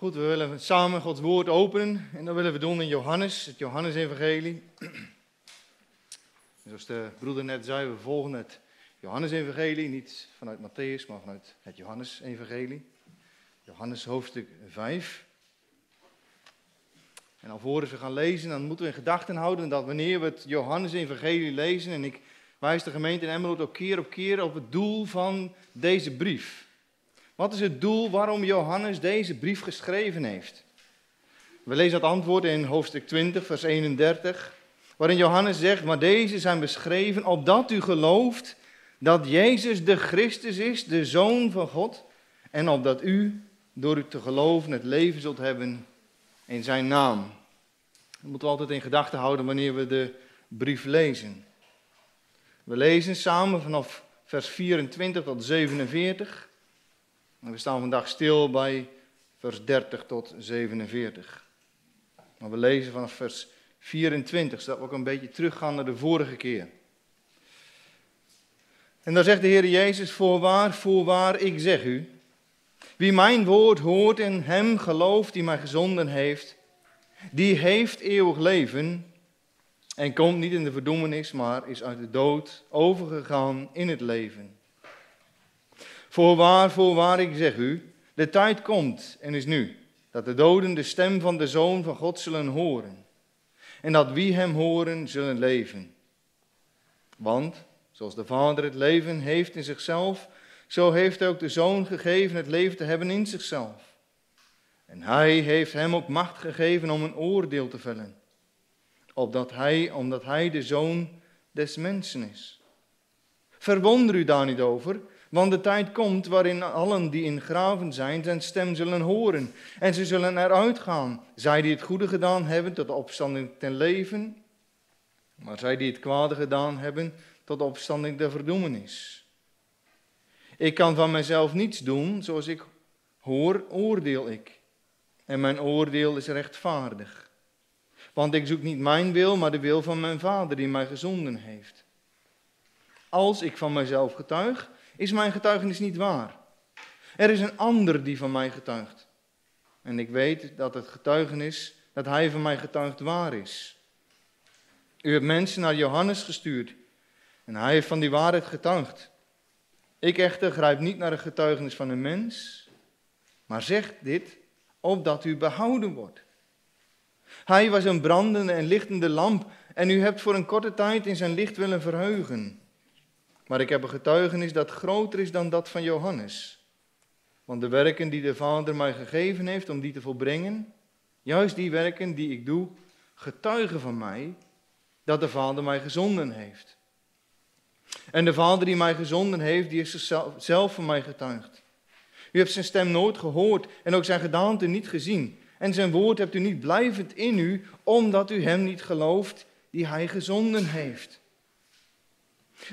Goed, we willen samen Gods woord openen en dat willen we doen in Johannes, het Johannesevangelie. Zoals de broeder net zei, we volgen het Johannesevangelie, niet vanuit Matthäus, maar vanuit het Johannesevangelie. Johannes hoofdstuk 5. En alvorens we gaan lezen, dan moeten we in gedachten houden dat wanneer we het Johannesevangelie lezen, en ik wijs de gemeente in Emmeloord ook keer op het doel van deze brief. Wat is het doel waarom Johannes deze brief geschreven heeft? We lezen dat antwoord in hoofdstuk 20, vers 31, waarin Johannes zegt, maar deze zijn beschreven opdat u gelooft dat Jezus de Christus is, de Zoon van God, en opdat u, door u te geloven, het leven zult hebben in zijn naam. Dat moeten we altijd in gedachten houden wanneer we de brief lezen. We lezen samen vanaf vers 24 tot 47. En we staan vandaag stil bij vers 30 tot 47. Maar we lezen vanaf vers 24, zodat we ook een beetje teruggaan naar de vorige keer. En daar zegt de Heer Jezus, voorwaar, voorwaar, ik zeg u. Wie mijn woord hoort en hem gelooft die mij gezonden heeft, die heeft eeuwig leven en komt niet in de verdoemenis, maar is uit de dood overgegaan in het leven. Voorwaar, voorwaar, ik zeg u, de tijd komt en is nu, dat de doden de stem van de Zoon van God zullen horen. En dat wie hem horen, zullen leven. Want, zoals de Vader het leven heeft in zichzelf, zo heeft hij ook de Zoon gegeven het leven te hebben in zichzelf. En hij heeft hem ook macht gegeven om een oordeel te vellen. Omdat hij de Zoon des mensen is. Verwonder u daar niet over, want de tijd komt waarin allen die in graven zijn, zijn stem zullen horen. En ze zullen eruit gaan, zij die het goede gedaan hebben tot de opstanding ten leven, maar zij die het kwade gedaan hebben tot de opstanding der verdoemenis. Ik kan van mezelf niets doen, zoals ik hoor, oordeel ik. En mijn oordeel is rechtvaardig. Want ik zoek niet mijn wil, maar de wil van mijn Vader die mij gezonden heeft. Als ik van mezelf getuig, is mijn getuigenis niet waar. Er is een ander die van mij getuigt. En ik weet dat het getuigenis dat hij van mij getuigt waar is. U hebt mensen naar Johannes gestuurd en hij heeft van die waarheid getuigd. Ik echter grijp niet naar de getuigenis van een mens, maar zeg dit, opdat u behouden wordt. Hij was een brandende en lichtende lamp en u hebt voor een korte tijd in zijn licht willen verheugen. Maar ik heb een getuigenis dat groter is dan dat van Johannes. Want de werken die de Vader mij gegeven heeft om die te volbrengen, juist die werken die ik doe, getuigen van mij dat de Vader mij gezonden heeft. En de Vader die mij gezonden heeft, die is zelf van mij getuigd. U hebt zijn stem nooit gehoord en ook zijn gedaante niet gezien. En zijn woord hebt u niet blijvend in u, omdat u hem niet gelooft die hij gezonden heeft.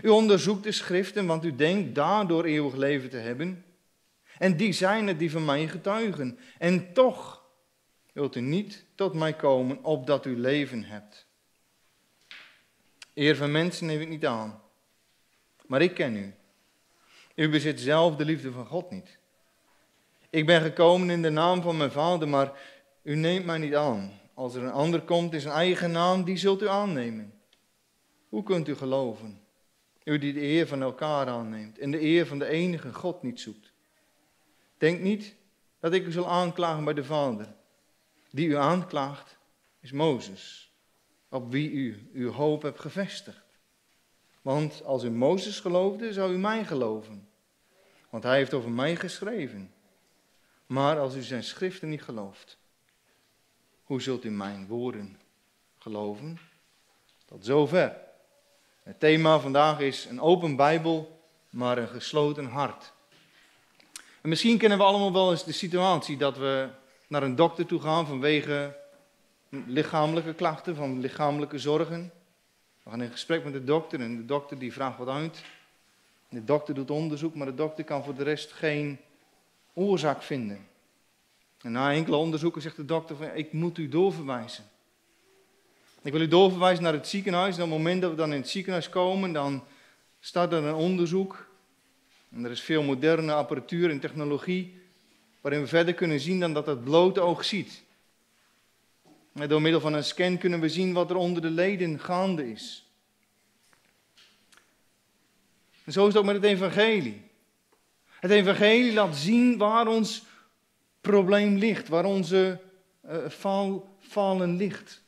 U onderzoekt de schriften, want u denkt daardoor eeuwig leven te hebben. En die zijn het die van mij getuigen. En toch wilt u niet tot mij komen, opdat u leven hebt. Eer van mensen neem ik niet aan. Maar ik ken u. U bezit zelf de liefde van God niet. Ik ben gekomen in de naam van mijn Vader, maar u neemt mij niet aan. Als er een ander komt in zijn eigen naam, die zult u aannemen. Hoe kunt u geloven? U die de eer van elkaar aanneemt en de eer van de enige God niet zoekt. Denk niet dat ik u zal aanklagen bij de Vader. Die u aanklaagt is Mozes, op wie u uw hoop hebt gevestigd. Want als u Mozes geloofde, zou u mij geloven. Want hij heeft over mij geschreven. Maar als u zijn schriften niet gelooft, hoe zult u mijn woorden geloven? Tot zover. Het thema vandaag is een open Bijbel, maar een gesloten hart. En misschien kennen we allemaal wel eens de situatie dat we naar een dokter toe gaan vanwege lichamelijke klachten, van lichamelijke zorgen. We gaan in gesprek met de dokter en de dokter die vraagt wat uit. De dokter doet onderzoek, maar de dokter kan voor de rest geen oorzaak vinden. En na enkele onderzoeken zegt de dokter van, ik moet u doorverwijzen. Ik wil u doorverwijzen naar het ziekenhuis. En op het moment dat we dan in het ziekenhuis komen, dan start er een onderzoek. En er is veel moderne apparatuur en technologie. waarin we verder kunnen zien dan dat het blote oog ziet. En door middel van een scan kunnen we zien wat er onder de leden gaande is. En zo is het ook met het evangelie. Het evangelie laat zien waar ons probleem ligt, waar onze falen ligt.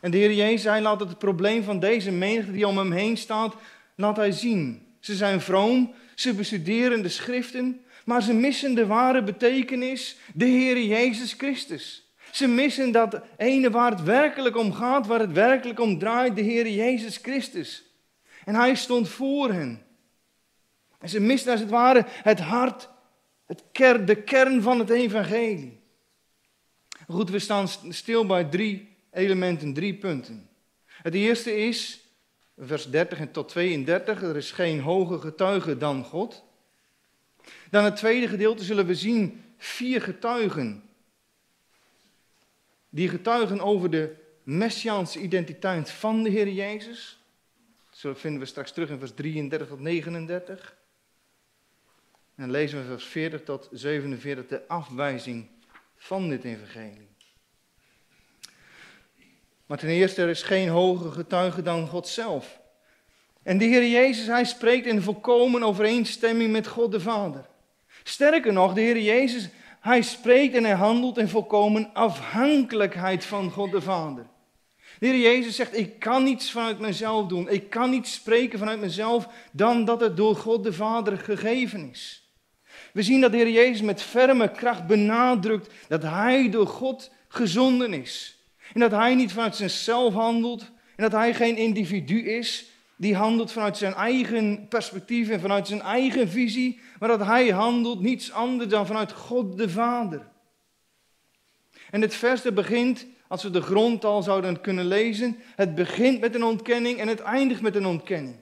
En de Heer Jezus, hij laat het probleem van deze menigte die om hem heen staat, laat hij zien. Ze zijn vroom, ze bestuderen de schriften, maar ze missen de ware betekenis, de Heer Jezus Christus. Ze missen dat ene waar het werkelijk om gaat, waar het werkelijk om draait, de Heer Jezus Christus. En hij stond voor hen. En ze misten als het ware het hart, de kern van het evangelie. Goed, we staan stil bij 3 elementen, 3 punten. Het eerste is, vers 30 en tot 32, er is geen hoger getuige dan God. Dan het tweede gedeelte zullen we zien 4 getuigen. Die getuigen over de Messiaanse identiteit van de Heer Jezus. Zo vinden we straks terug in vers 33 tot 39. En lezen we vers 40 tot 47 de afwijzing van dit evangelie. Maar ten eerste, er is geen hogere getuige dan God zelf. En de Heer Jezus, hij spreekt in volkomen overeenstemming met God de Vader. Sterker nog, de Heer Jezus, hij spreekt en hij handelt in volkomen afhankelijkheid van God de Vader. De Heer Jezus zegt, ik kan niets vanuit mezelf doen. Ik kan niet spreken vanuit mezelf dan dat het door God de Vader gegeven is. We zien dat de Heer Jezus met ferme kracht benadrukt dat hij door God gezonden is. En dat hij niet vanuit zichzelf handelt. En dat hij geen individu is die handelt vanuit zijn eigen perspectief en vanuit zijn eigen visie. Maar dat hij handelt niets anders dan vanuit God de Vader. En het vers begint, als we de grondtaal zouden kunnen lezen, het begint met een ontkenning en het eindigt met een ontkenning.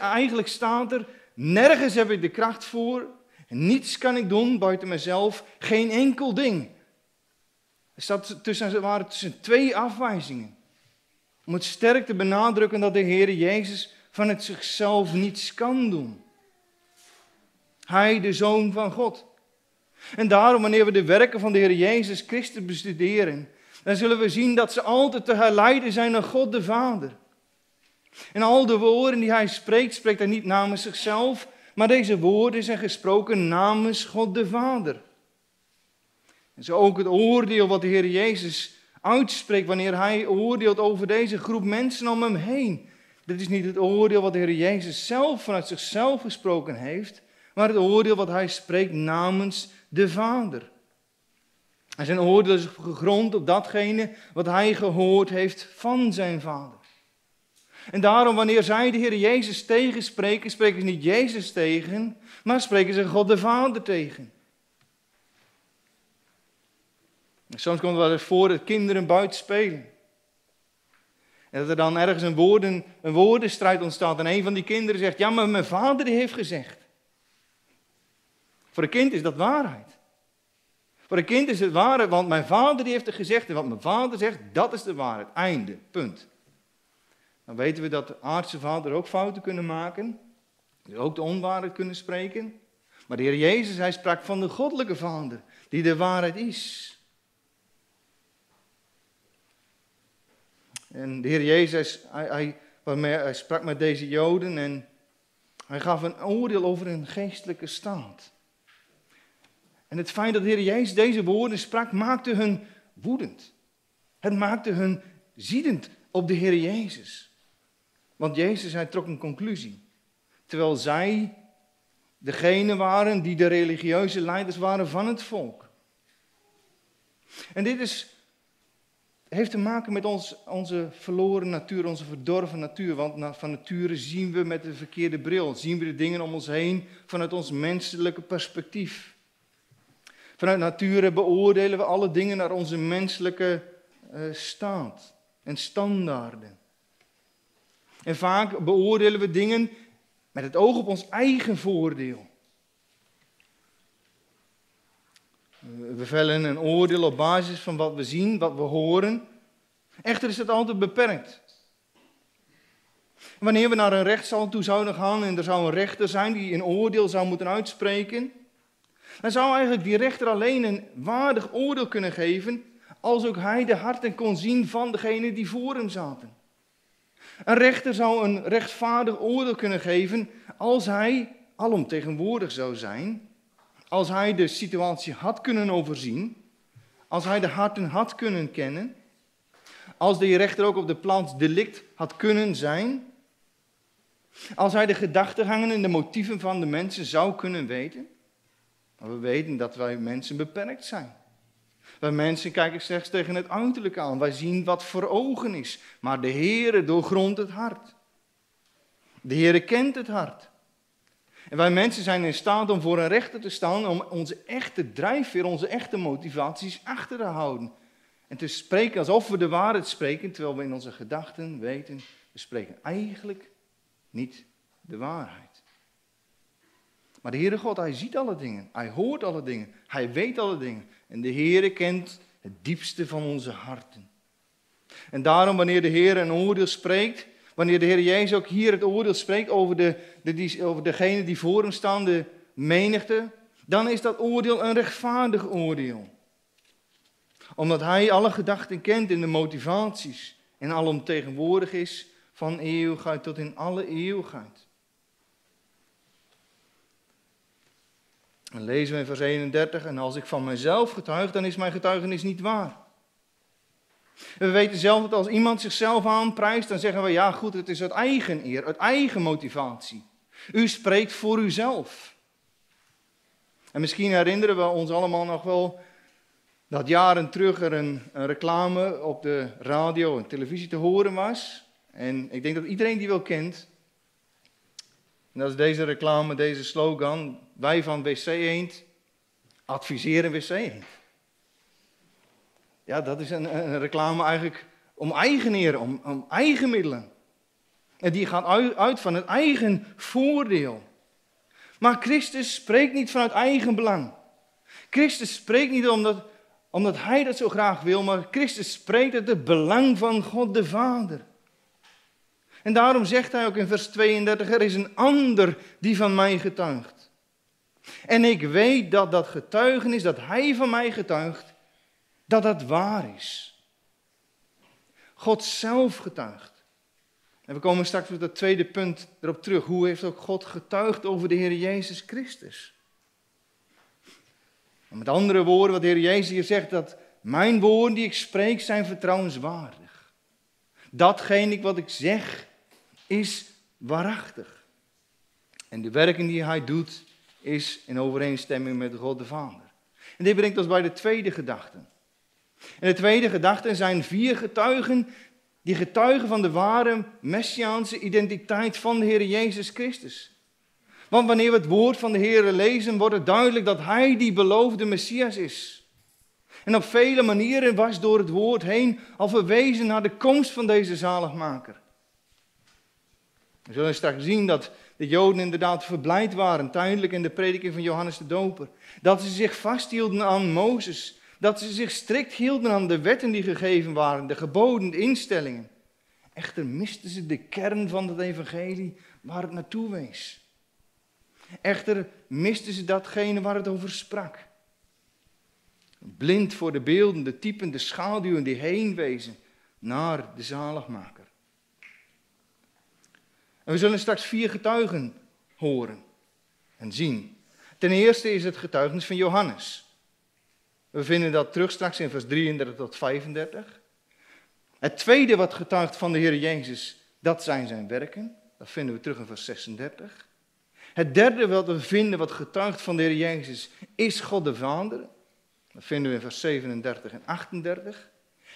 Eigenlijk staat er, nergens heb ik de kracht voor, niets kan ik doen buiten mezelf, geen enkel ding. Er staat tussen 2 afwijzingen. Om het sterk te benadrukken dat de Heer Jezus van het zichzelf niets kan doen. Hij, de Zoon van God. En daarom, wanneer we de werken van de Heer Jezus Christus bestuderen, dan zullen we zien dat ze altijd te herleiden zijn naar God de Vader. En al de woorden die hij spreekt, spreekt hij niet namens zichzelf, maar deze woorden zijn gesproken namens God de Vader. En zo ook het oordeel wat de Heer Jezus uitspreekt wanneer hij oordeelt over deze groep mensen om hem heen. Dit is niet het oordeel wat de Heer Jezus zelf vanuit zichzelf gesproken heeft, maar het oordeel wat hij spreekt namens de Vader. En zijn oordeel is gegrond op datgene wat hij gehoord heeft van zijn Vader. En daarom, wanneer zij de Heer Jezus tegenspreken, spreken ze niet Jezus tegen, maar spreken ze God de Vader tegen. En soms komt het wel eens voor dat kinderen buiten spelen. En dat er dan ergens een woordenstrijd ontstaat en een van die kinderen zegt, ja, maar mijn vader die heeft gezegd. Voor een kind is dat waarheid. Voor een kind is het waarheid, want mijn vader die heeft het gezegd en wat mijn vader zegt, dat is de waarheid. Einde, punt. Dan weten we dat de aardse vader ook fouten kunnen maken, dus ook de onwaarheid kunnen spreken. Maar de Heer Jezus, hij sprak van de goddelijke Vader, die de waarheid is. En de Heer Jezus, hij sprak met deze Joden en hij gaf een oordeel over hun geestelijke staat. En het feit dat de Heer Jezus deze woorden sprak, maakte hun woedend. Het maakte hun ziedend op de Heer Jezus. Want Jezus, hij trok een conclusie. Terwijl zij degene waren die de religieuze leiders waren van het volk. En dit heeft te maken met onze verloren natuur, onze verdorven natuur. Want van nature zien we met de verkeerde bril. Zien we de dingen om ons heen vanuit ons menselijke perspectief. Vanuit nature beoordelen we alle dingen naar onze menselijke staat en standaarden. En vaak beoordelen we dingen met het oog op ons eigen voordeel. We vellen een oordeel op basis van wat we zien, wat we horen. Echter is dat altijd beperkt. Wanneer we naar een rechtszaal toe zouden gaan en er zou een rechter zijn die een oordeel zou moeten uitspreken, Dan zou eigenlijk die rechter alleen een waardig oordeel kunnen geven als ook hij de harten kon zien van degenen die voor hem zaten. Een rechter zou een rechtvaardig oordeel kunnen geven als hij alomtegenwoordig zou zijn, als hij de situatie had kunnen overzien, als hij de harten had kunnen kennen, als de rechter ook op de plaats delict had kunnen zijn, als hij de gedachtegangen en de motieven van de mensen zou kunnen weten. Maar we weten dat wij mensen beperkt zijn. Wij mensen kijken slechts tegen het uiterlijk aan. Wij zien wat voor ogen is. Maar de Heere doorgrondt het hart. De Heere kent het hart. En wij mensen zijn in staat om voor een rechter te staan, om onze echte drijfveer, onze echte motivaties achter te houden. En te spreken alsof we de waarheid spreken, terwijl we in onze gedachten weten, we spreken eigenlijk niet de waarheid. Maar de Heere God, Hij ziet alle dingen. Hij hoort alle dingen. Hij weet alle dingen. En de Heere kent het diepste van onze harten. En daarom, wanneer de Heere een oordeel spreekt, wanneer de Heer Jezus ook hier het oordeel spreekt over, over degenen die voor hem staan, de menigte, dan is dat oordeel een rechtvaardig oordeel. Omdat hij alle gedachten kent en de motivaties en alomtegenwoordig is van eeuwigheid tot in alle eeuwigheid. Dan lezen we in vers 31, en als ik van mezelf getuig, dan is mijn getuigenis niet waar. We weten zelf dat als iemand zichzelf aanprijst, dan zeggen we, ja goed, het is uit eigen eer, uit eigen motivatie. U spreekt voor uzelf. En misschien herinneren we ons allemaal nog wel dat jaren terug er een reclame op de radio en televisie te horen was. En ik denk dat iedereen die wel kent. En dat is deze reclame, deze slogan, wij van WC Eend adviseren WC Eend. Ja, dat is een reclame eigenlijk om eigen eer, om eigen middelen. En die gaat uit van het eigen voordeel. Maar Christus spreekt niet vanuit eigen belang. Christus spreekt niet omdat hij dat zo graag wil, maar Christus spreekt uit het belang van God de Vader. En daarom zegt hij ook in vers 32, er is een ander die van mij getuigt. En ik weet dat dat getuigenis, dat hij van mij getuigt, dat dat waar is. God zelf getuigt. En we komen straks op dat tweede punt erop terug. Hoe heeft ook God getuigd over de Heer Jezus Christus? En met andere woorden, wat de Heer Jezus hier zegt, dat mijn woorden die ik spreek zijn vertrouwenswaardig. Datgene wat ik zeg is waarachtig. En de werken die hij doet is in overeenstemming met God de Vader. En dit brengt ons bij de tweede gedachte. En de tweede gedachte zijn vier getuigen, die getuigen van de ware messiaanse identiteit van de Heer Jezus Christus. Want wanneer we het woord van de Heer lezen, wordt het duidelijk dat Hij die beloofde Messias is. En op vele manieren was door het woord heen al verwezen naar de komst van deze zaligmaker. We zullen straks zien dat de Joden inderdaad verblijd waren, tijdelijk in de prediking van Johannes de Doper. Dat ze zich vasthielden aan Mozes. Dat ze zich strikt hielden aan de wetten die gegeven waren, de geboden, de instellingen. Echter misten ze de kern van het evangelie waar het naartoe wees. Echter misten ze datgene waar het over sprak. Blind voor de beelden, de typen, de schaduwen die heen wezen naar de zaligmaker. En we zullen straks vier getuigen horen en zien. Ten eerste is het getuigenis van Johannes. We vinden dat terug straks in vers 33 tot 35. Het tweede wat getuigt van de Heer Jezus, dat zijn zijn werken. Dat vinden we terug in vers 36. Het derde wat we vinden wat getuigt van de Heer Jezus, is God de Vader. Dat vinden we in vers 37 en 38.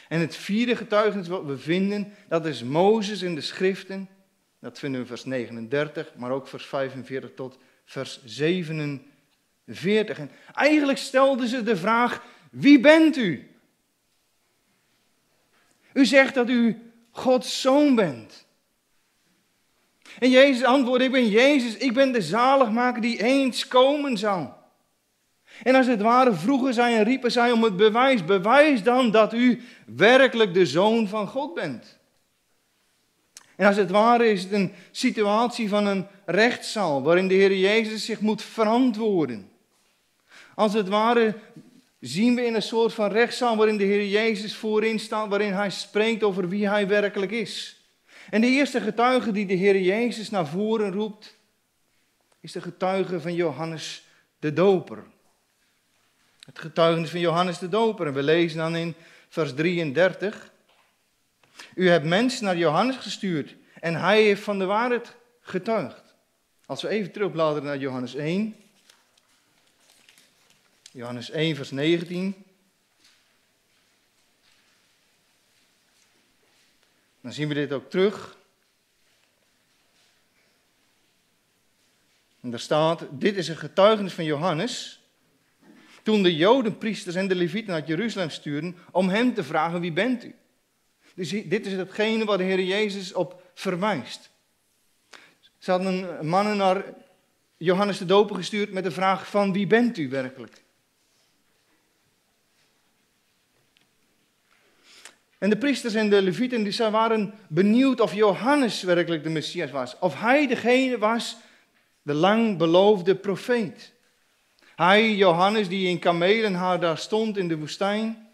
En het vierde getuigenis wat we vinden, dat is Mozes in de Schriften. Dat vinden we in vers 39, maar ook vers 45 tot vers 37. 40. En eigenlijk stelden ze de vraag, wie bent u? U zegt dat u Gods zoon bent. En Jezus antwoordde, ik ben Jezus, ik ben de zaligmaker die eens komen zou. En als het ware vroegen zij en riepen zij om het bewijs. Bewijs dan dat u werkelijk de zoon van God bent. En als het ware is het een situatie van een rechtszaal waarin de Heer Jezus zich moet verantwoorden. Als het ware zien we in een soort van rechtszaal waarin de Heer Jezus voorin staat, waarin hij spreekt over wie hij werkelijk is. En de eerste getuige die de Heer Jezus naar voren roept, is de getuige van Johannes de Doper. Het getuigenis van Johannes de Doper. En we lezen dan in vers 33. U hebt mensen naar Johannes gestuurd en hij heeft van de waarheid getuigd. Als we even terugbladeren naar Johannes 1. Johannes 1 vers 19. Dan zien we dit ook terug. En daar staat, dit is een getuigenis van Johannes. Toen de Joden, priesters en de Levieten naar Jeruzalem stuurden om hem te vragen, wie bent u? Dus dit is hetgene waar de Heer Jezus op verwijst. Ze hadden mannen naar Johannes de Doper gestuurd met de vraag van wie bent u werkelijk? En de priesters en de Levieten die zij waren benieuwd of Johannes werkelijk de Messias was. Of hij degene was, de lang beloofde profeet. Hij, Johannes, die in kamelenhaar daar stond in de woestijn.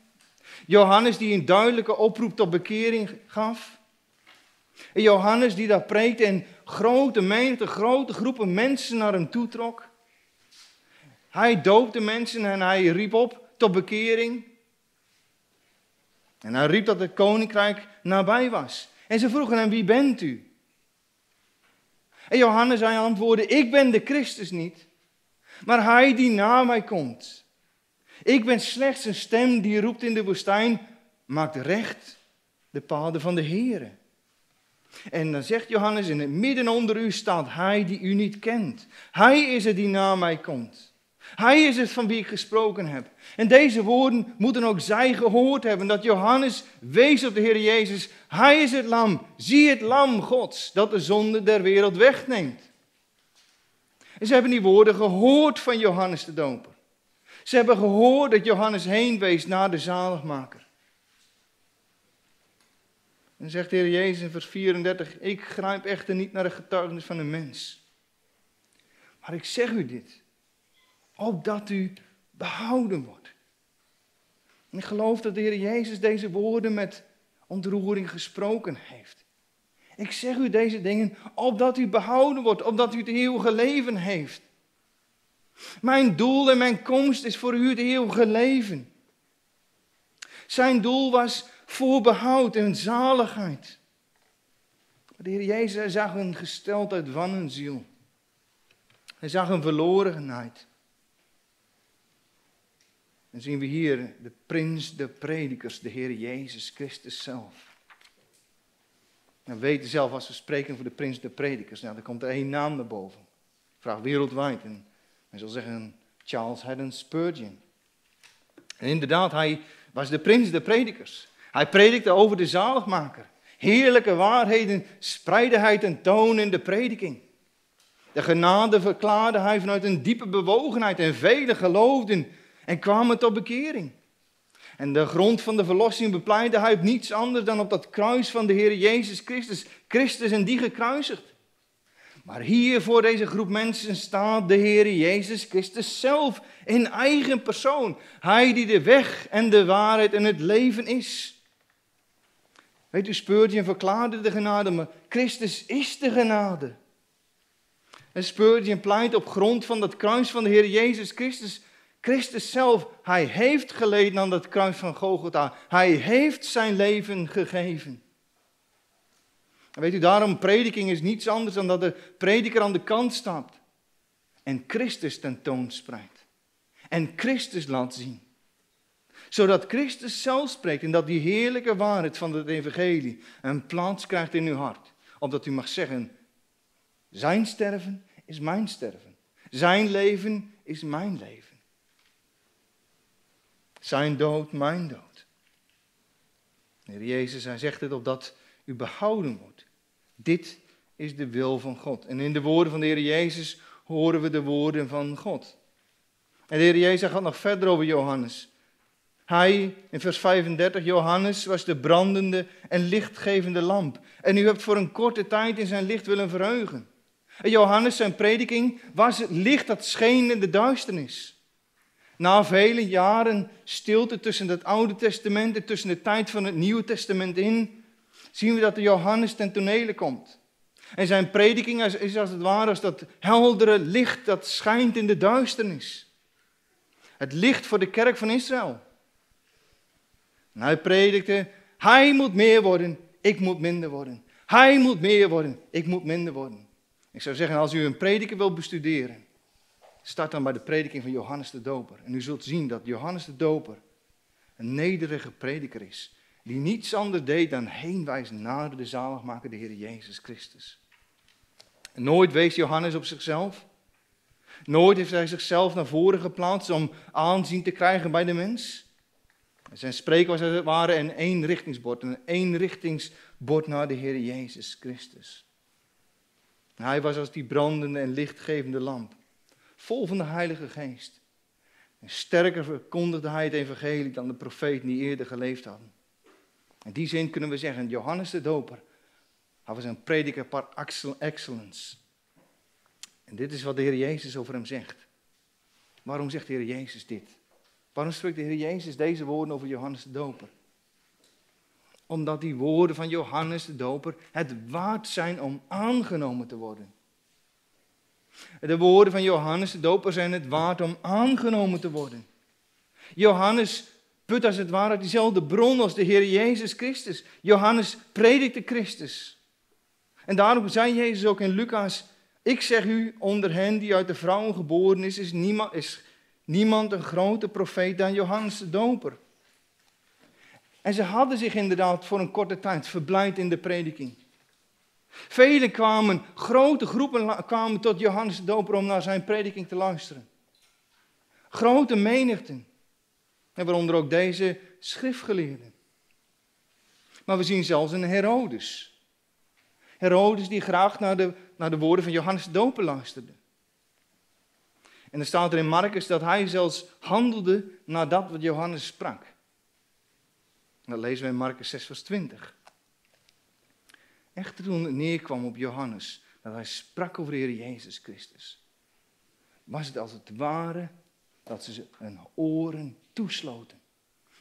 Johannes die een duidelijke oproep tot bekering gaf. En Johannes die daar preekte en grote menigte, grote groepen mensen naar hem toe trok. Hij doopte mensen en hij riep op tot bekering. En hij riep dat het koninkrijk nabij was. En ze vroegen hem, wie bent u? En Johannes hij antwoordde, ik ben de Christus niet, maar hij die na mij komt. Ik ben slechts een stem die roept in de woestijn, maakt recht de paden van de Here. En dan zegt Johannes, in het midden onder u staat hij die u niet kent. Hij is het die na mij komt. Hij is het van wie ik gesproken heb. En deze woorden moeten ook zij gehoord hebben, dat Johannes wees op de Heer Jezus. Hij is het lam, zie het lam Gods, dat de zonde der wereld wegneemt. En ze hebben die woorden gehoord van Johannes de Doper. Ze hebben gehoord dat Johannes heen wees naar de zaligmaker. En zegt de Heer Jezus in vers 34, ik grijp echter niet naar de getuigenis van een mens. Maar ik zeg u dit, opdat u behouden wordt. En ik geloof dat de Heer Jezus deze woorden met ontroering gesproken heeft. Ik zeg u deze dingen, opdat u behouden wordt, opdat u het eeuwige leven heeft. Mijn doel en mijn komst is voor u het eeuwige leven. Zijn doel was voorbehoud en zaligheid. De Heer Jezus zag een gesteldheid van een ziel. Hij zag een verlorenheid. Dan zien we hier de prins, de predikers, de Heer Jezus Christus zelf. En we weten zelf als we spreken voor de prins, de predikers. Nou, dan komt er één naam naar boven. Ik vraag wereldwijd. En men zal zeggen Charles Haddon Spurgeon. En inderdaad, hij was de prins, de predikers. Hij predikte over de zaligmaker. Heerlijke waarheden spreidde hij ten toon in de prediking. De genade verklaarde hij vanuit een diepe bewogenheid. En velen geloofden en kwamen tot bekering. En de grond van de verlossing bepleitte hij op niets anders dan op dat kruis van de Heer Jezus Christus. Christus en die gekruisigd. Maar hier voor deze groep mensen staat de Heer Jezus Christus zelf in eigen persoon. Hij die de weg en de waarheid en het leven is. Weet u, Spurgeon verklaarde de genade, maar Christus is de genade. En Spurgeon pleit op grond van dat kruis van de Heer Jezus Christus. Christus zelf, hij heeft geleden aan dat kruis van Golgotha. Hij heeft zijn leven gegeven. En weet u, daarom prediking is niets anders dan dat de prediker aan de kant staat. En Christus tentoonspreidt. En Christus laat zien. Zodat Christus zelf spreekt en dat die heerlijke waarheid van het evangelie een plaats krijgt in uw hart. Opdat u mag zeggen, zijn sterven is mijn sterven. Zijn leven is mijn leven. Zijn dood, mijn dood. De Heer Jezus, hij zegt het opdat u behouden wordt. Dit is de wil van God. En in de woorden van de Heer Jezus horen we de woorden van God. En de Heer Jezus gaat nog verder over Johannes. Hij, in vers 35, Johannes was de brandende en lichtgevende lamp. En u hebt voor een korte tijd in zijn licht willen verheugen. En Johannes, zijn prediking, was het licht dat scheen in de duisternis. na vele jaren stilte tussen het Oude Testament en tussen de tijd van het Nieuwe Testament in, zien we dat de Johannes ten tonele komt. En zijn prediking is als het ware als dat heldere licht dat schijnt in de duisternis. Het licht voor de kerk van Israël. En hij predikte, hij moet meer worden, ik moet minder worden. Hij moet meer worden, ik moet minder worden. Ik zou zeggen, als u een prediker wilt bestuderen, start dan bij de prediking van Johannes de Doper. En u zult zien dat Johannes de Doper een nederige prediker is. Die niets anders deed dan heenwijzen naar de zaligmaker, de Heer Jezus Christus. En nooit wees Johannes op zichzelf. Nooit heeft hij zichzelf naar voren geplaatst om aanzien te krijgen bij de mens. Zijn spreken was als het ware een eenrichtingsbord. Een eenrichtingsbord naar de Heer Jezus Christus. En hij was als die brandende en lichtgevende lamp. Vol van de Heilige Geest. En sterker verkondigde hij het evangelie dan de profeten die eerder geleefd hadden. In die zin kunnen we zeggen, Johannes de Doper, hij was een prediker par excellence. En dit is wat de Heer Jezus over hem zegt. Waarom zegt de Heer Jezus dit? Waarom spreekt de Heer Jezus deze woorden over Johannes de Doper? Omdat die woorden van Johannes de Doper het waard zijn om aangenomen te worden. De woorden van Johannes de Doper zijn het waard om aangenomen te worden. Johannes put als het ware diezelfde bron als de Heer Jezus Christus. Johannes predikte Christus. En daarom zei Jezus ook in Lucas, ik zeg u, onder hen die uit de vrouwen geboren is niemand een grote profeet dan Johannes de Doper. En ze hadden zich inderdaad voor een korte tijd verblijd in de prediking. Velen kwamen, grote groepen kwamen tot Johannes de Doper om naar zijn prediking te luisteren. Grote menigten. En waaronder ook deze schriftgeleerden. Maar we zien zelfs een Herodes. Herodes die graag naar de woorden van Johannes de Doper luisterde. En dan staat er in Marcus dat hij zelfs handelde naar dat wat Johannes sprak. Dat lezen we in Marcus 6 vers 20. Echter toen het neerkwam op Johannes, dat hij sprak over de Heer Jezus Christus, was het als het ware dat ze hun oren toesloten.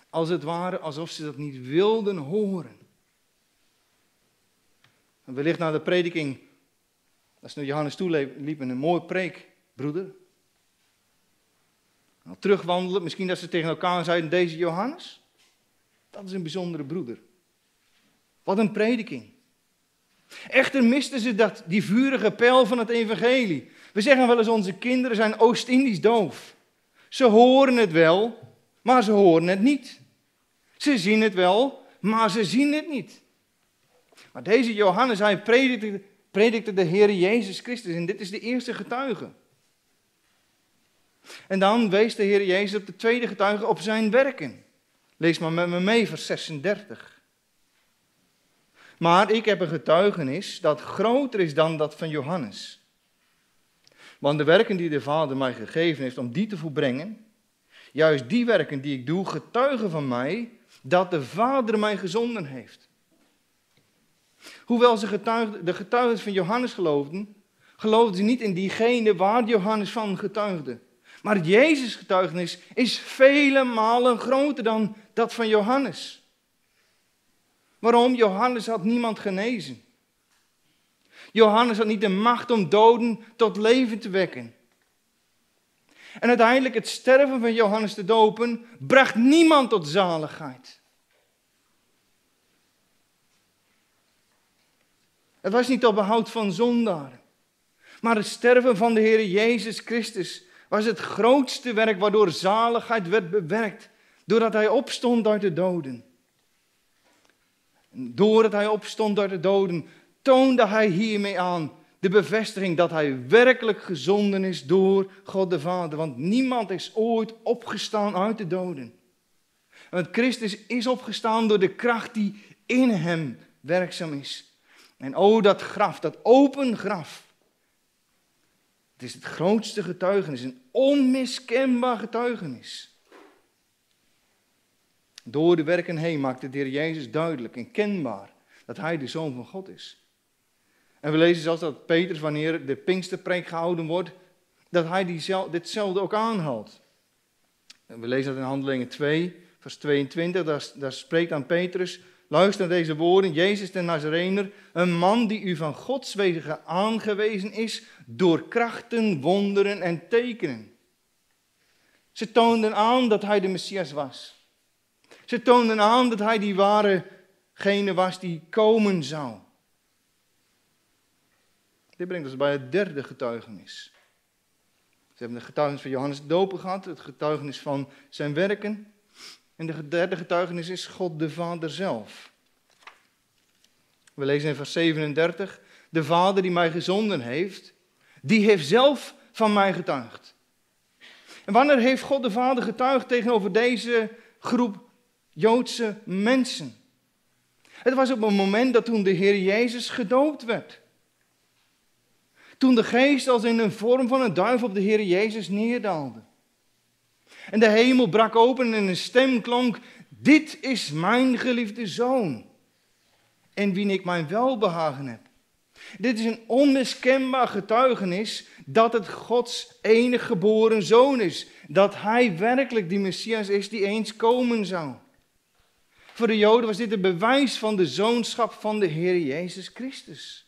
Als het ware alsof ze dat niet wilden horen. En wellicht na de prediking, als ze naar Johannes toe liepen, een mooie preek, broeder. En terugwandelen, misschien dat ze tegen elkaar zeiden, deze Johannes, dat is een bijzondere broeder. Wat een prediking. Echter misten ze dat, die vurige pijl van het evangelie. We zeggen wel eens, onze kinderen zijn Oost-Indisch doof. Ze horen het wel, maar ze horen het niet. Ze zien het wel, maar ze zien het niet. Maar deze Johannes, hij predikte de Heer Jezus Christus. En dit is de eerste getuige. En dan wees de Heer Jezus op de tweede getuige op zijn werken. Lees maar met me mee, vers 36. Maar ik heb een getuigenis dat groter is dan dat van Johannes. Want de werken die de Vader mij gegeven heeft om die te volbrengen, juist die werken die ik doe, getuigen van mij dat de Vader mij gezonden heeft. Hoewel ze de getuigenis van Johannes geloofden, geloofden ze niet in diegene waar Johannes van getuigde. Maar Jezus' getuigenis is vele malen groter dan dat van Johannes. Waarom? Johannes had niemand genezen. Johannes had niet de macht om doden tot leven te wekken. En uiteindelijk het sterven van Johannes de Doper bracht niemand tot zaligheid. Het was niet tot behoud van zondaren. Maar het sterven van de Heer Jezus Christus was het grootste werk waardoor zaligheid werd bewerkt. Doordat hij opstond uit de doden. Doordat hij opstond uit de doden, toonde hij hiermee aan de bevestiging dat hij werkelijk gezonden is door God de Vader. Want niemand is ooit opgestaan uit de doden. Want Christus is opgestaan door de kracht die in hem werkzaam is. En o, dat graf, dat open graf. Het is het grootste getuigenis, een onmiskenbaar getuigenis. Door de werken heen maakte de Heer Jezus duidelijk en kenbaar dat hij de Zoon van God is. En we lezen zelfs dat Petrus, wanneer de Pinksterpreek gehouden wordt, dat hij ditzelfde ook aanhaalt. We lezen dat in Handelingen 2, vers 22. Daar spreekt aan Petrus. Luister naar deze woorden. Jezus de Nazarener, een man die u van Gods wegen aangewezen is door krachten, wonderen en tekenen. Ze toonden aan dat hij de Messias was. Ze toonden aan dat hij die waregene was die komen zou. Dit brengt ons bij het derde getuigenis. Ze hebben het getuigenis van Johannes de Doper gehad, het getuigenis van zijn werken. En de derde getuigenis is God de Vader zelf. We lezen in vers 37, de Vader die mij gezonden heeft, die heeft zelf van mij getuigd. En wanneer heeft God de Vader getuigd tegenover deze groep Joodse mensen? Het was op het moment dat toen de Heer Jezus gedoopt werd. Toen de geest als in een vorm van een duif op de Heer Jezus neerdaalde. En de hemel brak open en een stem klonk, dit is mijn geliefde zoon, in wien ik mijn welbehagen heb. Dit is een onmiskenbaar getuigenis dat het Gods enige geboren zoon is. Dat hij werkelijk die Messias is die eens komen zou. Voor de Joden was dit een bewijs van de zoonschap van de Heer Jezus Christus.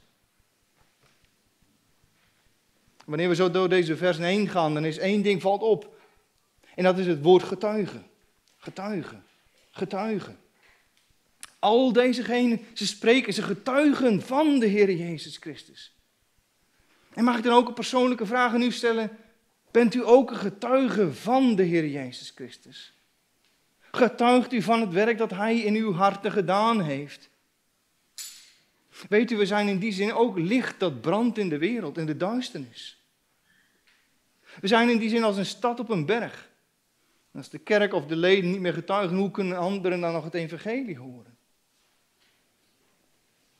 Wanneer we zo door deze versen heen gaan, dan is één ding valt op. En dat is het woord getuigen. Getuigen. Getuigen. Al dezegenen, ze spreken, ze getuigen van de Heer Jezus Christus. En mag ik dan ook een persoonlijke vraag aan u stellen? Bent u ook een getuige van de Heer Jezus Christus? Getuigt u van het werk dat Hij in uw harten gedaan heeft? Weet u, we zijn in die zin ook licht dat brandt in de wereld, in de duisternis. We zijn in die zin als een stad op een berg. En als de kerk of de leden niet meer getuigen, hoe kunnen anderen dan nog het evangelie horen?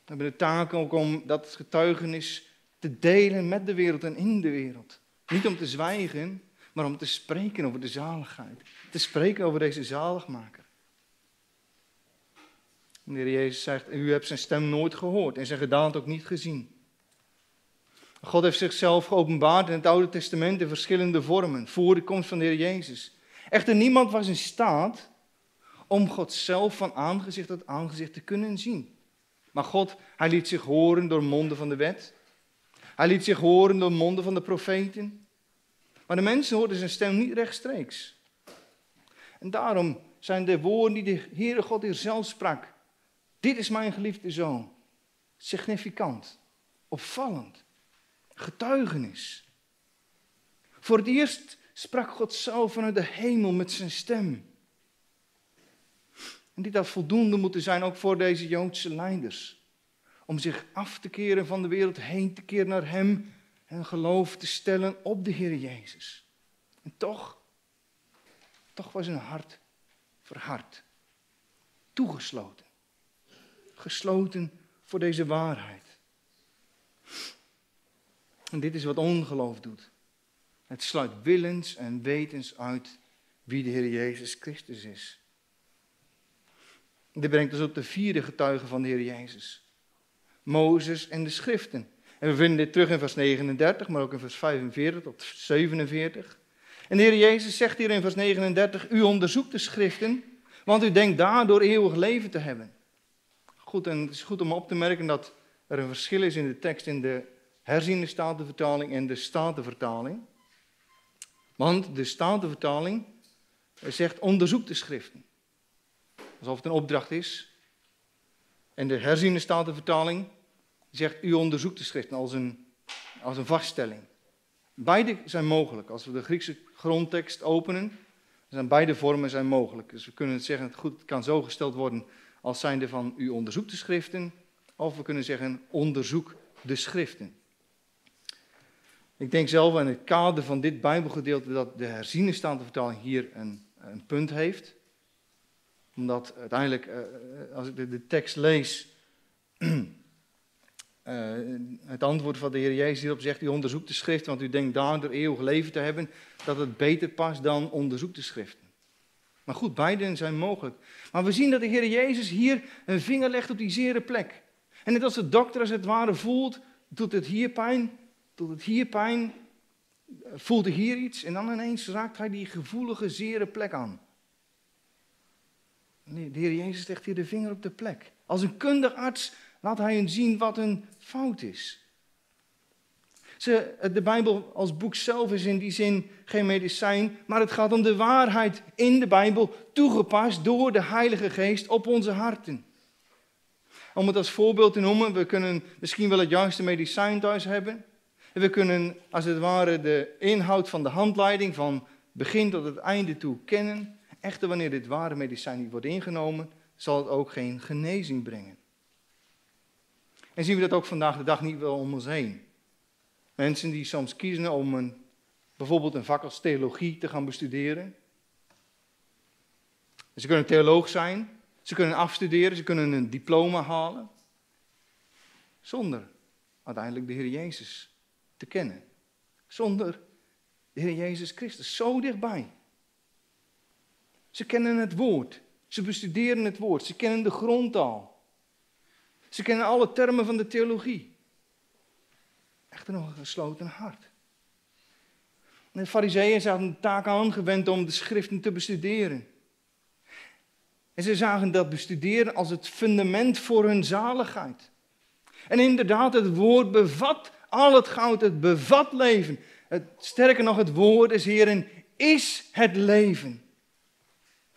We hebben de taak ook om dat getuigenis te delen met de wereld en in de wereld. Niet om te zwijgen, maar om te spreken over de zaligheid. Te spreken over deze zaligmaker. De Heer Jezus zegt, u hebt zijn stem nooit gehoord en zijn gedaante ook niet gezien. God heeft zichzelf geopenbaard in het Oude Testament in verschillende vormen, voor de komst van de Heer Jezus. Echter, niemand was in staat om God zelf van aangezicht tot aangezicht te kunnen zien. Maar God, hij liet zich horen door monden van de wet. Hij liet zich horen door monden van de profeten. Maar de mensen hoorden zijn stem niet rechtstreeks. En daarom zijn de woorden die de Heere God hier zelf sprak. Dit is mijn geliefde zoon. Significant. Opvallend. Getuigenis. Voor het eerst sprak God zelf vanuit de hemel met zijn stem. En dit had voldoende moeten zijn ook voor deze Joodse leiders. Om zich af te keren van de wereld, heen te keren naar hem en geloof te stellen op de Heer Jezus. En toch was hun hart verhard, toegesloten, gesloten voor deze waarheid. En dit is wat ongeloof doet. Het sluit willens en wetens uit wie de Heer Jezus Christus is. Dit brengt ons op de vierde getuige van de Heer Jezus. Mozes en de Schriften. En we vinden dit terug in vers 39, maar ook in vers 45 tot 47. En de Heer Jezus zegt hier in vers 39, u onderzoekt de Schriften, want u denkt daardoor eeuwig leven te hebben. Goed, en het is goed om op te merken dat er een verschil is in de tekst in de herziene Statenvertaling en de Statenvertaling. Want de Statenvertaling zegt onderzoek de Schriften. Alsof het een opdracht is. En de herziene Statenvertaling zegt u onderzoekt de Schriften als een vaststelling. Beide zijn mogelijk. Als we de Griekse grondtekst openen, zijn beide vormen zijn mogelijk. Dus we kunnen zeggen, goed, het kan zo gesteld worden als zijnde van u onderzoekt de Schriften. Of we kunnen zeggen onderzoek de Schriften. Ik denk zelf in het kader van dit Bijbelgedeelte dat de herziene Statenvertaling hier een punt heeft. Omdat uiteindelijk, als ik de tekst lees, het antwoord van de Heer Jezus hierop zegt, u onderzoekt de Schrift, want u denkt daardoor eeuwig leven te hebben, dat het beter past dan onderzoek de Schriften. Maar goed, beide zijn mogelijk. Maar we zien dat de Heer Jezus hier een vinger legt op die zere plek. En net als de dokter als het ware voelt, doet het hier pijn, voelde hier iets en dan ineens raakt hij die gevoelige, zere plek aan. Nee, de Heer Jezus legt hier de vinger op de plek. Als een kundig arts laat hij hen zien wat hun fout is. De Bijbel als boek zelf is in die zin geen medicijn, maar het gaat om de waarheid in de Bijbel, toegepast door de Heilige Geest op onze harten. Om het als voorbeeld te noemen, we kunnen misschien wel het juiste medicijn thuis hebben. We kunnen als het ware de inhoud van de handleiding van begin tot het einde toe kennen. Echter, wanneer dit ware medicijn niet wordt ingenomen, zal het ook geen genezing brengen. En zien we dat ook vandaag de dag niet wel om ons heen. Mensen die soms kiezen om bijvoorbeeld een vak als theologie te gaan bestuderen. Ze kunnen theoloog zijn, ze kunnen afstuderen, ze kunnen een diploma halen. Zonder uiteindelijk de Heer Jezus te kennen. Zonder de Heer Jezus Christus, zo dichtbij. Ze kennen het woord, ze bestuderen het woord, ze kennen de grondtaal. Ze kennen alle termen van de theologie. Echter nog een gesloten hart. De farizeeën zagen de taak aangewend om de schriften te bestuderen. En ze zagen dat bestuderen als het fundament voor hun zaligheid. En inderdaad, het woord bevat al het goud, het bevat leven. Sterker nog, het woord is Heeren, is het leven.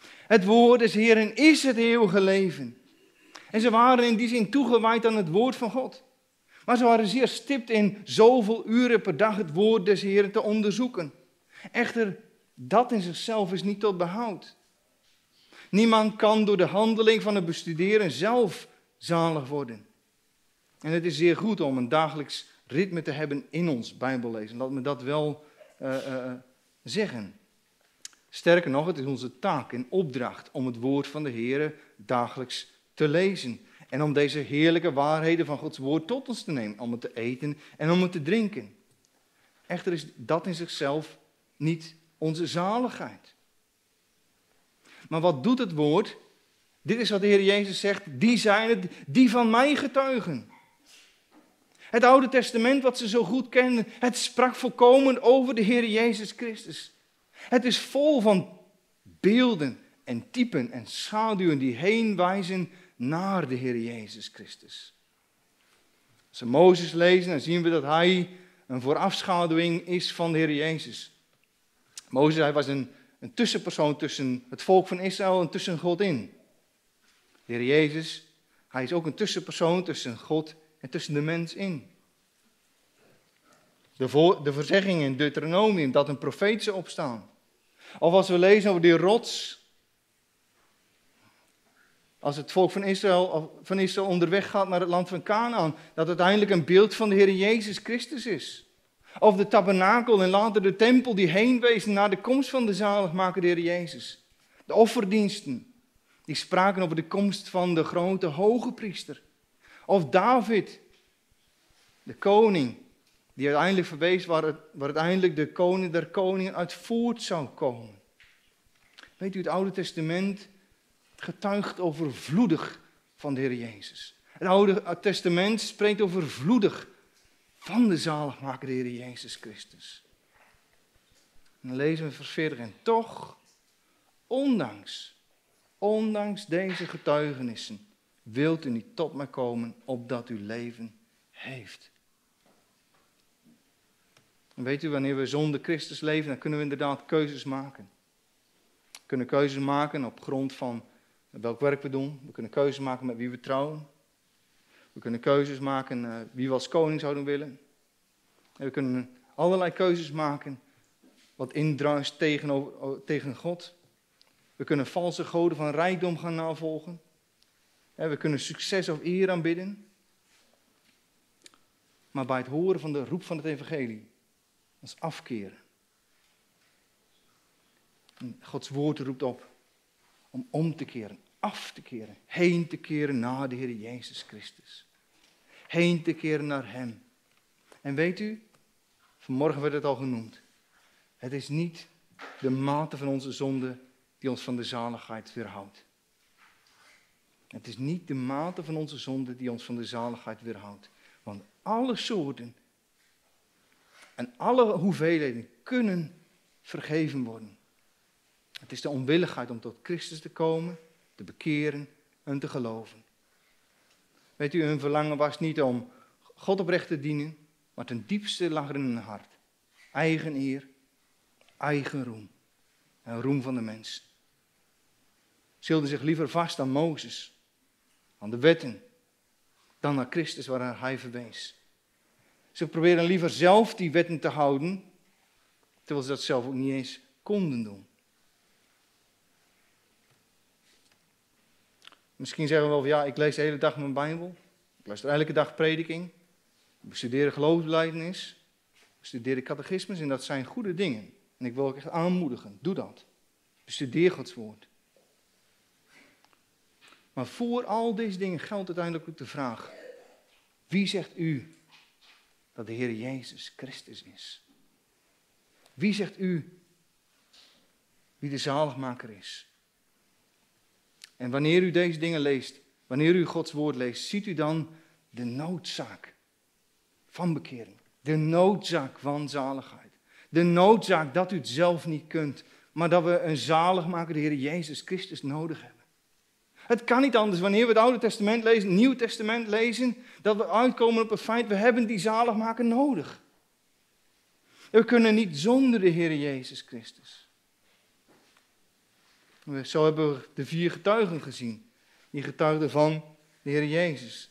Het woord is Heeren, is het eeuwige leven. En ze waren in die zin toegewijd aan het woord van God. Maar ze waren zeer stipt in zoveel uren per dag het woord des Heeren te onderzoeken. Echter, dat in zichzelf is niet tot behoud. Niemand kan door de handeling van het bestuderen zelf zalig worden. En het is zeer goed om een dagelijks ritme te hebben in ons Bijbellezen. Laat me dat wel zeggen. Sterker nog, het is onze taak en opdracht om het woord van de Heeren dagelijks te lezen. En om deze heerlijke waarheden van Gods woord tot ons te nemen. Om het te eten en om het te drinken. Echter is dat in zichzelf niet onze zaligheid. Maar wat doet het woord? Dit is wat de Heer Jezus zegt. Die zijn het, die van mij getuigen. Het Oude Testament wat ze zo goed kenden. Het sprak volkomen over de Heer Jezus Christus. Het is vol van beelden en typen en schaduwen die heen wijzen naar de Heer Jezus Christus. Als we Mozes lezen, dan zien we dat hij een voorafschaduwing is van de Heer Jezus. Mozes, hij was een tussenpersoon tussen het volk van Israël en tussen God in. De Heer Jezus, hij is ook een tussenpersoon tussen God en tussen de mens in. De verzegging in Deuteronomium, dat een profeet zou opstaan. Of als we lezen over die rots. Als het volk van Israël onderweg gaat naar het land van Kanaan, dat uiteindelijk een beeld van de Heer Jezus Christus is. Of de tabernakel en later de tempel die heenwezen naar de komst van de zaligmaker, de Heer Jezus. De offerdiensten, die spraken over de komst van de grote hoge priester. Of David, de koning, die uiteindelijk verwees waar uiteindelijk de koning der koningen uit voort zou komen. Weet u, het Oude Testament getuigt overvloedig van de Heer Jezus. Het Oude Testament spreekt overvloedig van de zaligmaker, de Heer Jezus Christus. En dan lezen we vers 40. En toch, ondanks deze getuigenissen, wilt u niet tot mij komen, opdat u leven heeft. En weet u, wanneer we zonder Christus leven, dan kunnen we inderdaad keuzes maken. We kunnen keuzes maken op grond van welk werk we doen. We kunnen keuzes maken met wie we trouwen. We kunnen keuzes maken wie we als koning zouden willen. En we kunnen allerlei keuzes maken wat indruist tegen God. We kunnen valse goden van rijkdom gaan navolgen. En we kunnen succes of eer aanbidden. Maar bij het horen van de roep van het evangelie, ons afkeren. En Gods woord roept op om om te keren, af te keren, heen te keren naar de Heer Jezus Christus. Heen te keren naar Hem. En weet u, vanmorgen werd het al genoemd. Het is niet de mate van onze zonde die ons van de zaligheid weerhoudt. Het is niet de mate van onze zonde die ons van de zaligheid weerhoudt. Want alle soorten En alle hoeveelheden kunnen vergeven worden. Het is de onwilligheid om tot Christus te komen, te bekeren en te geloven. Weet u, hun verlangen was niet om God oprecht te dienen, maar ten diepste lag er in hun hart eigen eer, eigen roem en roem van de mens. Ze hielden zich liever vast aan Mozes, aan de wetten, dan aan Christus waar hij verwees. Ze probeerden liever zelf die wetten te houden, terwijl ze dat zelf ook niet eens konden doen. Misschien zeggen we wel van ja, ik lees de hele dag mijn Bijbel. Ik luister elke dag prediking. Ik bestudeer geloofsbelijdenis. Ik bestudeer de catechismus en dat zijn goede dingen. En ik wil ook echt aanmoedigen, doe dat. Bestudeer Gods woord. Maar voor al deze dingen geldt uiteindelijk ook de vraag. Wie zegt u dat de Heer Jezus Christus is? Wie zegt u wie de zaligmaker is? En wanneer u deze dingen leest, wanneer u Gods woord leest, ziet u dan de noodzaak van bekering. De noodzaak van zaligheid. De noodzaak dat u het zelf niet kunt, maar dat we een zaligmaker, de Heer Jezus Christus, nodig hebben. Het kan niet anders wanneer we het Oude Testament lezen, het Nieuw Testament lezen, dat we uitkomen op het feit, we hebben die zaligmaker nodig. We kunnen niet zonder de Heer Jezus Christus. Zo hebben we de 4 getuigen gezien. Die getuigden van de Heer Jezus.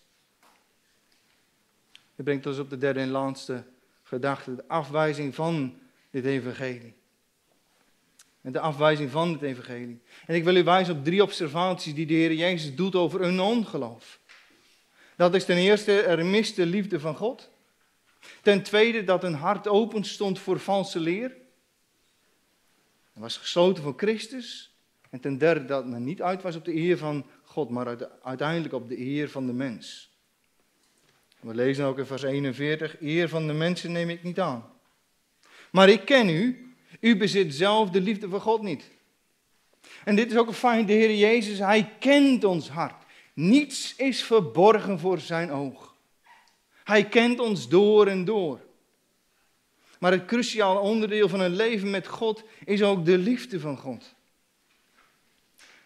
Dit brengt ons op de derde en laatste gedachte. De afwijzing van dit evangelie. En de afwijzing van dit evangelie. En ik wil u wijzen op 3 observaties die de Heer Jezus doet over hun ongeloof. Dat is ten eerste, er mist de liefde van God. Ten tweede, dat hun hart open stond voor valse leer. Er was gesloten voor Christus. En ten derde, dat men niet uit was op de eer van God, maar uiteindelijk op de eer van de mens. We lezen ook in vers 41, eer van de mensen neem ik niet aan. Maar ik ken u, u bezit zelf de liefde van God niet. En dit is ook een feit, de Heer Jezus, hij kent ons hart. Niets is verborgen voor zijn oog. Hij kent ons door en door. Maar het cruciale onderdeel van een leven met God is ook de liefde van God.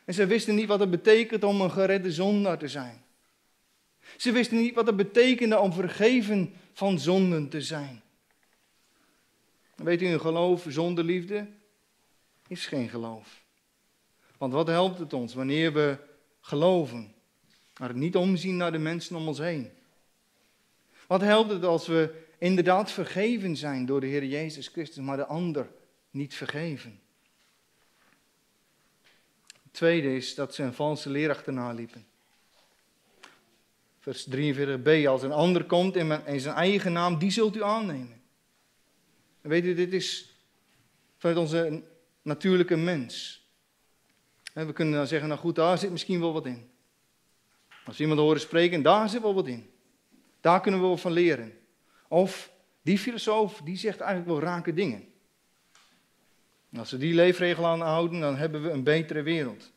En ze wisten niet wat het betekent om een geredde zondaar te zijn. Ze wisten niet wat het betekende om vergeven van zonden te zijn. Weet u, een geloof zonder liefde is geen geloof. Want wat helpt het ons wanneer we geloven, maar niet omzien naar de mensen om ons heen? Wat helpt het als we inderdaad vergeven zijn door de Heer Jezus Christus, maar de ander niet vergeven? Tweede is dat ze een valse leer achterna liepen. Vers 43b, als een ander komt in zijn eigen naam, die zult u aannemen. En weet u, dit is vanuit onze natuurlijke mens. En we kunnen dan zeggen, nou goed, daar zit misschien wel wat in. Als we iemand horen spreken, daar zit wel wat in. Daar kunnen we wel van leren. Of, die filosoof, die zegt eigenlijk wel rake dingen. En als we die leefregel aanhouden, dan hebben we een betere wereld.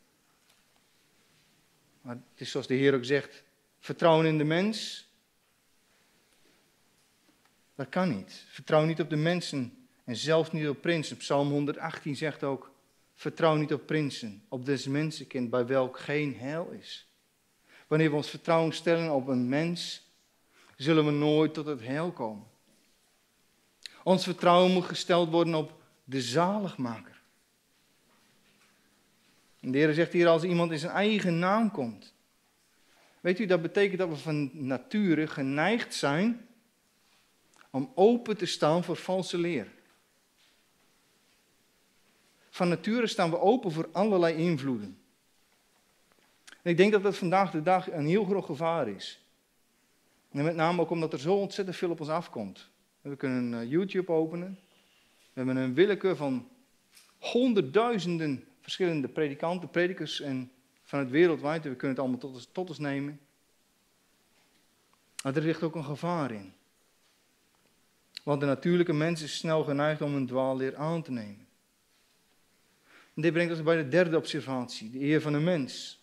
Maar het is zoals de Heer ook zegt, vertrouwen in de mens, dat kan niet. Vertrouw niet op de mensen en zelfs niet op prinsen. Psalm 118 zegt ook, vertrouw niet op prinsen, op des mensenkind bij welk geen heil is. Wanneer we ons vertrouwen stellen op een mens, zullen we nooit tot het heil komen. Ons vertrouwen moet gesteld worden op de zaligmaker. En de Heer zegt hier, als iemand in zijn eigen naam komt. Weet u, dat betekent dat we van nature geneigd zijn om open te staan voor valse leer. Van nature staan we open voor allerlei invloeden. En ik denk dat dat vandaag de dag een heel groot gevaar is. En met name ook omdat er zo ontzettend veel op ons afkomt. We kunnen YouTube openen. We hebben een willekeur van honderdduizenden verschillende predikanten, predikers en van het wereldwijd. We kunnen het allemaal tot ons nemen. Maar er ligt ook een gevaar in. Want de natuurlijke mens is snel geneigd om een dwaalleer aan te nemen. En dit brengt ons bij de derde observatie, de eer van de mens.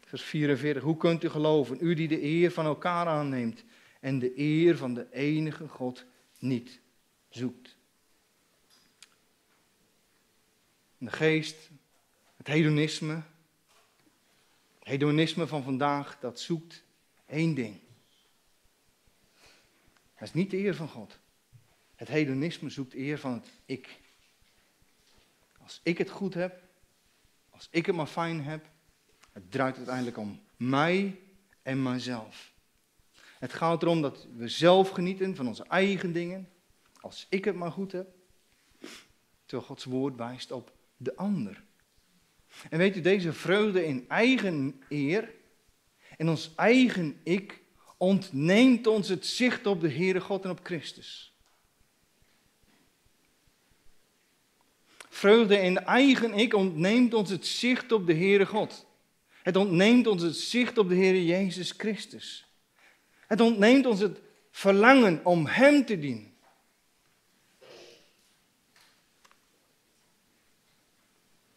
Vers 44, hoe kunt u geloven, u die de eer van elkaar aanneemt en de eer van de enige God niet? zoekt. De geest, het hedonisme. Het hedonisme van vandaag, dat zoekt één ding. Dat is niet de eer van God. Het hedonisme zoekt de eer van het ik. Als ik het goed heb, als ik het maar fijn heb, het draait uiteindelijk om mij en mijzelf. Het gaat erom dat we zelf genieten van onze eigen dingen, als ik het maar goed heb, terwijl Gods woord wijst op de ander. En weet u, deze vreugde in eigen eer, en ons eigen ik, ontneemt ons het zicht op de Heere God en op Christus. Vreugde in eigen ik ontneemt ons het zicht op de Heere God. Het ontneemt ons het zicht op de Heere Jezus Christus. Het ontneemt ons het verlangen om Hem te dienen.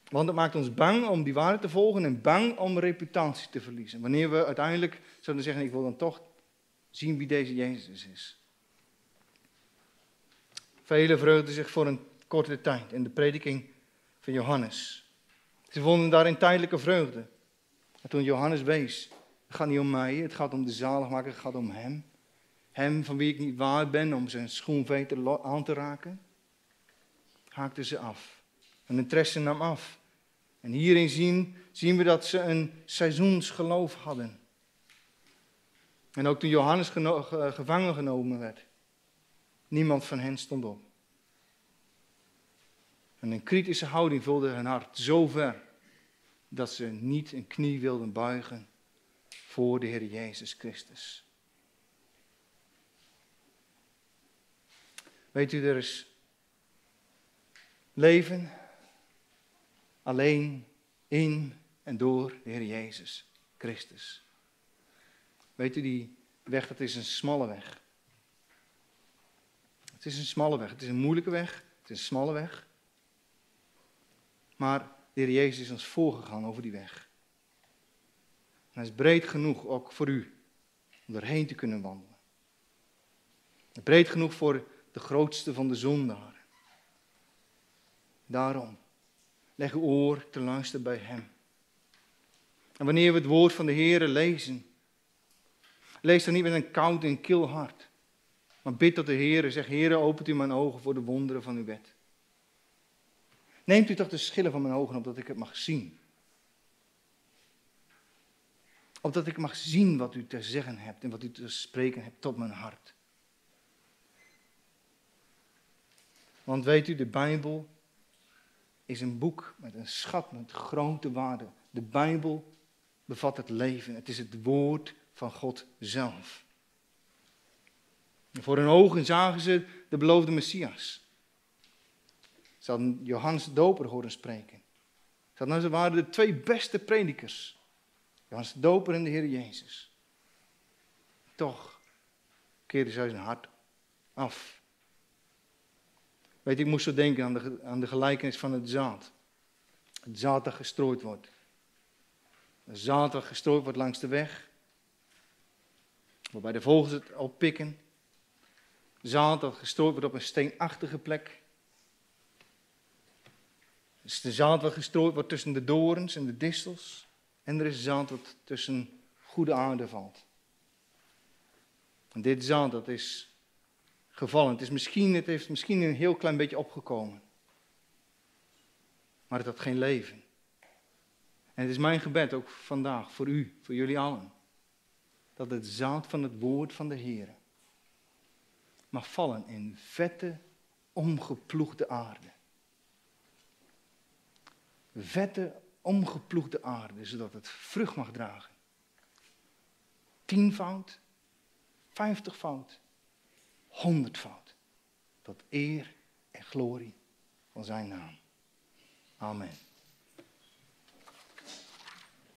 Want het maakt ons bang om die waarheid te volgen en bang om reputatie te verliezen. Wanneer we uiteindelijk zouden zeggen, ik wil dan toch zien wie deze Jezus is. Velen vreugden zich voor een kortere tijd in de prediking van Johannes. Ze vonden daarin tijdelijke vreugde. En toen Johannes wees, het gaat niet om mij, het gaat om de zaligmaker, het gaat om Hem. Hem van wie ik niet waard ben om zijn schoenveter aan te raken, haakten ze af. Hun interesse nam af. En hierin zien we dat ze een seizoensgeloof hadden. En ook toen Johannes gevangen genomen werd, niemand van hen stond op. En een kritische houding vulde hun hart zo ver, dat ze niet een knie wilden buigen voor de Heer Jezus Christus. Weet u, er is leven alleen in en door de Heer Jezus Christus. Weet u, die weg, dat is een smalle weg. Het is een smalle weg. Het is een moeilijke weg. Het is een smalle weg. Maar de Heer Jezus is ons voorgegaan over die weg. En hij is breed genoeg, ook voor u, om erheen te kunnen wandelen. Breed genoeg voor de grootste van de zondaren. Daarom. Leg uw oor te luisteren bij Hem. En wanneer we het woord van de Heere lezen, lees dan niet met een koud en kil hart. Maar bid tot de Heere, zeg: Heere, opent u mijn ogen voor de wonderen van uw wet. Neemt u toch de schillen van mijn ogen op, dat ik het mag zien. Opdat ik mag zien wat u te zeggen hebt en wat u te spreken hebt tot mijn hart. Want weet u, de Bijbel is een boek met een schat met grote waarde. De Bijbel bevat het leven. Het is het woord van God zelf. En voor hun ogen zagen ze de beloofde Messias. Ze hadden Johannes de Doper horen spreken. Ze waren de twee beste predikers. Johannes de Doper en de Heer Jezus. Toch keerde zij zijn hart af. Weet je, ik moest zo denken aan de gelijkenis van het zaad. Het zaad dat gestrooid wordt. Het zaad dat gestrooid wordt langs de weg. Waarbij de vogels het oppikken. Zaad dat gestrooid wordt op een steenachtige plek. Er is de zaad dat gestrooid wordt tussen de doorns en de distels. En er is zaad dat tussen goede aarde valt. En dit zaad, dat is gevallen. Het heeft misschien een heel klein beetje opgekomen. Maar het had geen leven. En het is mijn gebed ook vandaag, voor u, voor jullie allen. Dat het zaad van het woord van de Heere mag vallen in vette, omgeploegde aarde. Vette, omgeploegde aarde, zodat het vrucht mag dragen. 10-foud, 50-foud. 100-foud. Tot eer en glorie van zijn naam. Amen.